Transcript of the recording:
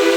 How?